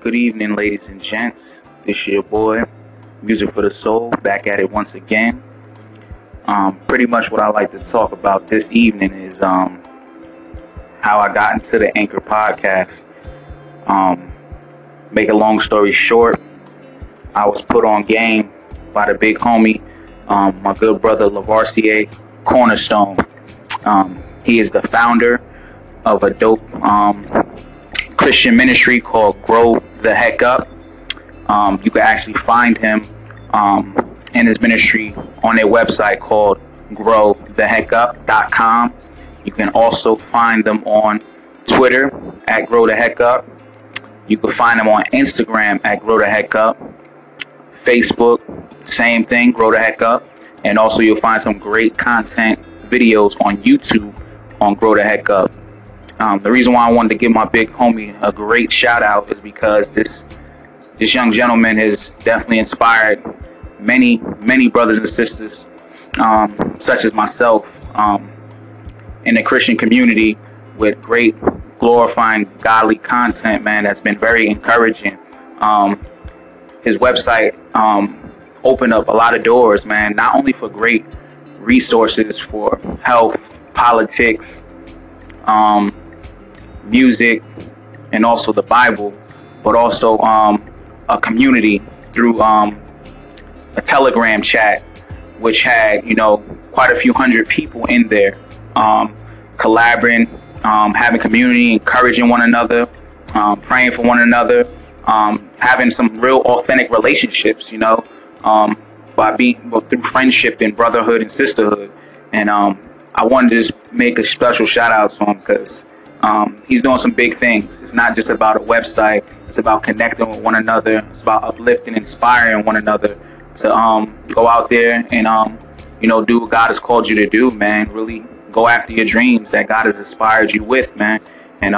Good evening, ladies and gents. This your boy, Music for the Soul, back at it once again. Pretty much what I like to talk about this evening is how I got into the Anchor Podcast. Make a long story short, I was put on game by the big homie, my good brother LaVarcier Cornerstone. He is the founder of a dope Christian ministry called Grow the Heck Up. You can actually find him and his ministry on their website called growtheheckup.com. You can also find them on Twitter at Grow the Heck Up. You can find them on Instagram at Grow the Heck Up. Facebook, same thing, Grow the Heck Up. And also you'll find some great content videos on YouTube on Grow the Heck Up. The reason why I wanted to give my big homie a great shout out is because this young gentleman has definitely inspired many brothers and sisters, such as myself, in the Christian community with great glorifying godly content, man, that's been very encouraging. His website opened up a lot of doors, man, not only for great resources for health, politics, music, and also the Bible, but also a community through a Telegram chat, which had, you know, quite a few hundred people in there, collaborating, having community, encouraging one another, praying for one another, having some real authentic relationships, you know, through friendship and brotherhood and sisterhood. And I wanted to just make a special shout out to him because he's doing some big things. It's not just about a website. It's about connecting with one another. It's about uplifting, inspiring one another to go out there and, you know, do what God has called you to do, man. Really go after your dreams that God has inspired you with, man. And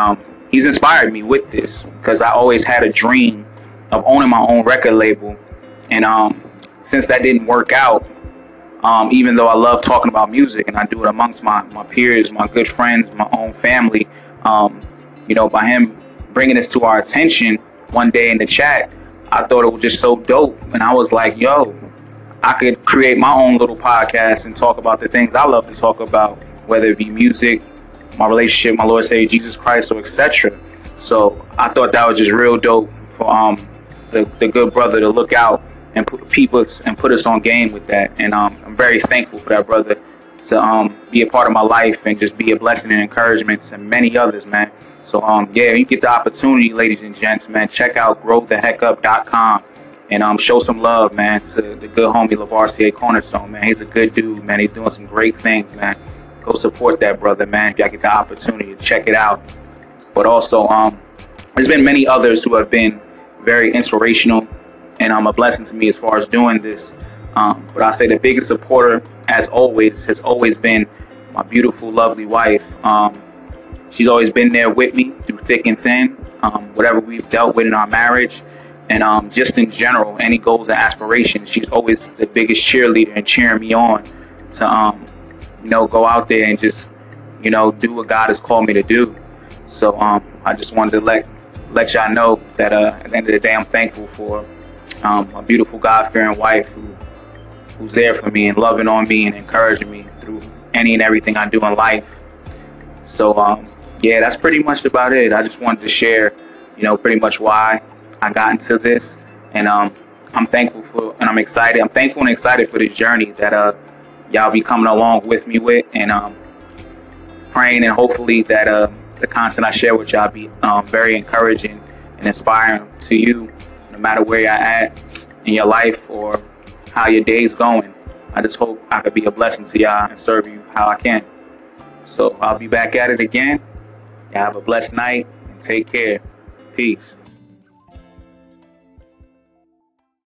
he's inspired me with this because I always had a dream of owning my own record label. And since that didn't work out, even though I love talking about music and I do it amongst my peers, my good friends, my own family, you know, by him bringing this to our attention one day in the chat, I thought it was just so dope. And I was like, yo, I could create my own little podcast and talk about the things I love to talk about, whether it be music, my relationship, my Lord Savior Jesus Christ, or etc. So I thought that was just real dope for the good brother to look out and put us on game with that. And I'm very thankful for that brother to be a part of my life and just be a blessing and encouragement to many others, man. So yeah, you get the opportunity, ladies and gents, man, check out growtheheckup.com and show some love, man, to the good homie LaVarcier Cornerstone, man. He's a good dude, man. He's doing some great things, man. Go support that brother, man, if y'all get the opportunity to check it out. But also, there's been many others who have been very inspirational and a blessing to me as far as doing this. But I'll say the biggest supporter, as always, has always been my beautiful, lovely wife. She's always been there with me through thick and thin, whatever we've dealt with in our marriage. And just in general, any goals and aspirations, she's always the biggest cheerleader and cheering me on to, you know, go out there and just, you know, do what God has called me to do. So I just wanted to let y'all know that at the end of the day, I'm thankful for a beautiful God-fearing wife who's there for me and loving on me and encouraging me through any and everything I do in life. So yeah, that's pretty much about it. I just wanted to share, you know, pretty much why I got into this, and I'm thankful for, and I'm excited. I'm thankful and excited for this journey that y'all be coming along with me with, and praying and hopefully that the content I share with y'all be very encouraging and inspiring to you. No matter where you're at in your life or how your day's going, I just hope I could be a blessing to y'all and serve you how I can. So I'll be back at it again. Y'all have a blessed night and take care. Peace.